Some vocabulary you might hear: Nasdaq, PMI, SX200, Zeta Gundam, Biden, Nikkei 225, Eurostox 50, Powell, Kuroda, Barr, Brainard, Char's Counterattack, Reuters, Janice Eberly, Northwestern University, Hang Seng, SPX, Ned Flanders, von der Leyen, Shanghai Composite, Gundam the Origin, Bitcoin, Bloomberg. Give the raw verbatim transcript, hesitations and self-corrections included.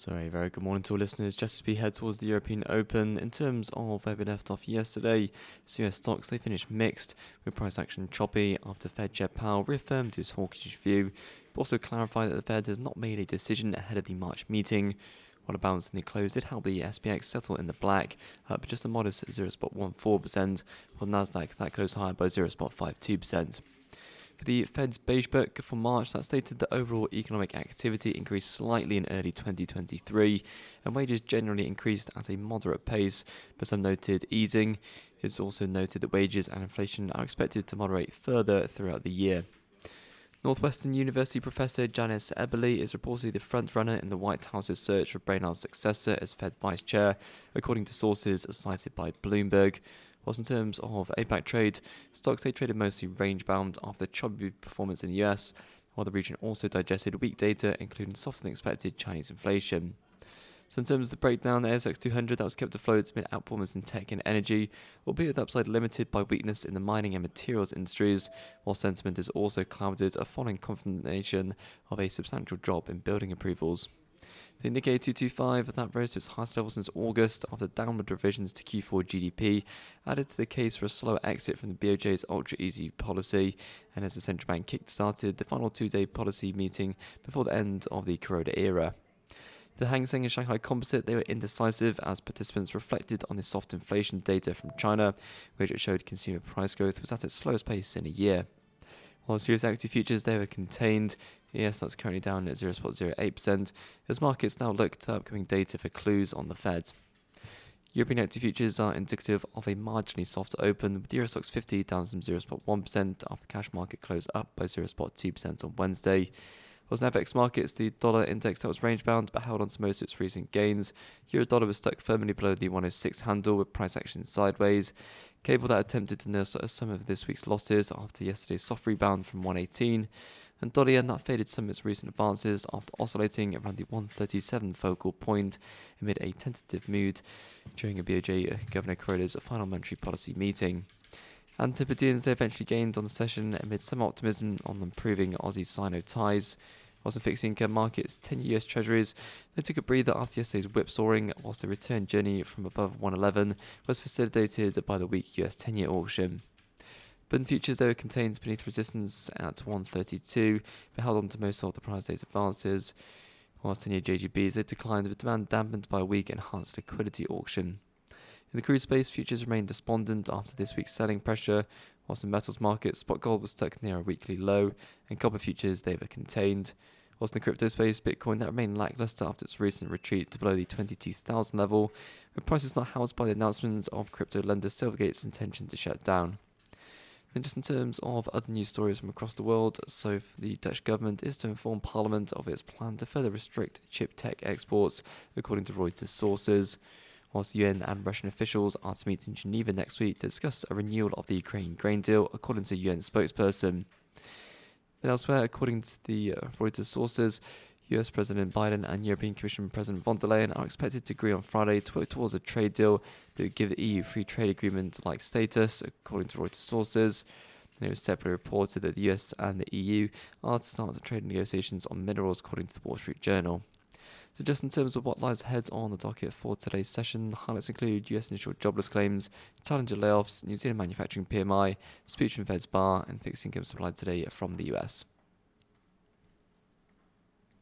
So a very good morning to all listeners. Just as we head towards the European Open, in terms of where we left off yesterday, U S stocks, they finished mixed, with price action choppy after Fed Chair Powell reaffirmed his hawkish view, but also clarified that the Fed has not made a decision ahead of the March meeting. While a bounce in the close did help the S P X settle in the black, up just a modest zero point one four percent, while Nasdaq that closed higher by zero point five two percent. For the Fed's Beige Book for March, that stated that overall economic activity increased slightly in early twenty twenty-three, and wages generally increased at a moderate pace, but some noted easing. It's also noted that wages and inflation are expected to moderate further throughout the year. Northwestern University professor Janice Eberly is reportedly the frontrunner in the White House's search for Brainard's successor as Fed Vice Chair, according to sources cited by Bloomberg. Whilst in terms of A PAC trade, stocks they traded mostly range-bound after the choppy performance in the U S, while the region also digested weak data, including softer-than-expected Chinese inflation. So in terms of the breakdown, the S X two hundred that was kept afloat amid outperformance in tech and energy, albeit with upside limited by weakness in the mining and materials industries, while sentiment is also clouded a following confirmation of a substantial drop in building approvals. The Nikkei two twenty-five, that rose to its highest level since August after downward revisions to Q four G D P, added to the case for a slower exit from the B O J's ultra-easy policy, and as the central bank kick-started the final two-day policy meeting before the end of the Kuroda era. The Hang Seng and Shanghai Composite, they were indecisive as participants reflected on the soft inflation data from China, which it showed consumer price growth was at its slowest pace in a year. While U S equity futures, they were contained. Yes, that's currently down at zero point zero eight percent, as markets now look to upcoming data for clues on the Fed. European equity futures are indicative of a marginally softer open, with Eurostox fifty down some zero point one percent after the cash market closed up by zero point two percent on Wednesday. Whilst in F X markets, the dollar index that was range-bound but held on to most of its recent gains, euro-dollar was stuck firmly below the one oh six handle with price action sideways. Cable that attempted to nurse some of this week's losses after yesterday's soft rebound from one eighteen, and dollar yen that faded some of its recent advances after oscillating around the one thirty-seven focal point amid a tentative mood during a B O J Governor Kuroda's final monetary policy meeting. Antipodeans they eventually gained on the session amid some optimism on improving Aussie-Sino ties. Whilst in fixed income markets, ten U S Treasuries they took a breather after yesterday's whip-soaring, whilst the return journey from above one eleven was facilitated by the weak U S ten-year auction. Bond futures though contained beneath resistance at one thirty-two, but held on to most of the price day's advances, whilst ten-year J G Bs they declined with demand dampened by a weak enhanced liquidity auction. In the crude space, futures remained despondent after this week's selling pressure, whilst in metals markets, spot gold was stuck near a weekly low, and copper futures they were contained. Whilst in the crypto space, Bitcoin that remained lackluster after its recent retreat to below the twenty-two thousand level, with prices not housed by the announcement of crypto lender Silvergate's intention to shut down. Then just in terms of other news stories from across the world, so the Dutch government is to inform Parliament of its plan to further restrict chip tech exports, according to Reuters sources. Whilst the U N and Russian officials are to meet in Geneva next week to discuss a renewal of the Ukraine grain deal, according to a U N spokesperson. And elsewhere, according to the Reuters sources, U S President Biden and European Commission President von der Leyen are expected to agree on Friday to work towards a trade deal that would give the E U free trade agreement-like status, according to Reuters sources. And it was separately reported that the U S and the E U are to start trade negotiations on minerals, according to the Wall Street Journal. So just in terms of what lies ahead on the docket for today's session, highlights include U S initial jobless claims, challenger layoffs, New Zealand manufacturing P M I, speech from Fed's Barr, and fixed income supplied today from the U S.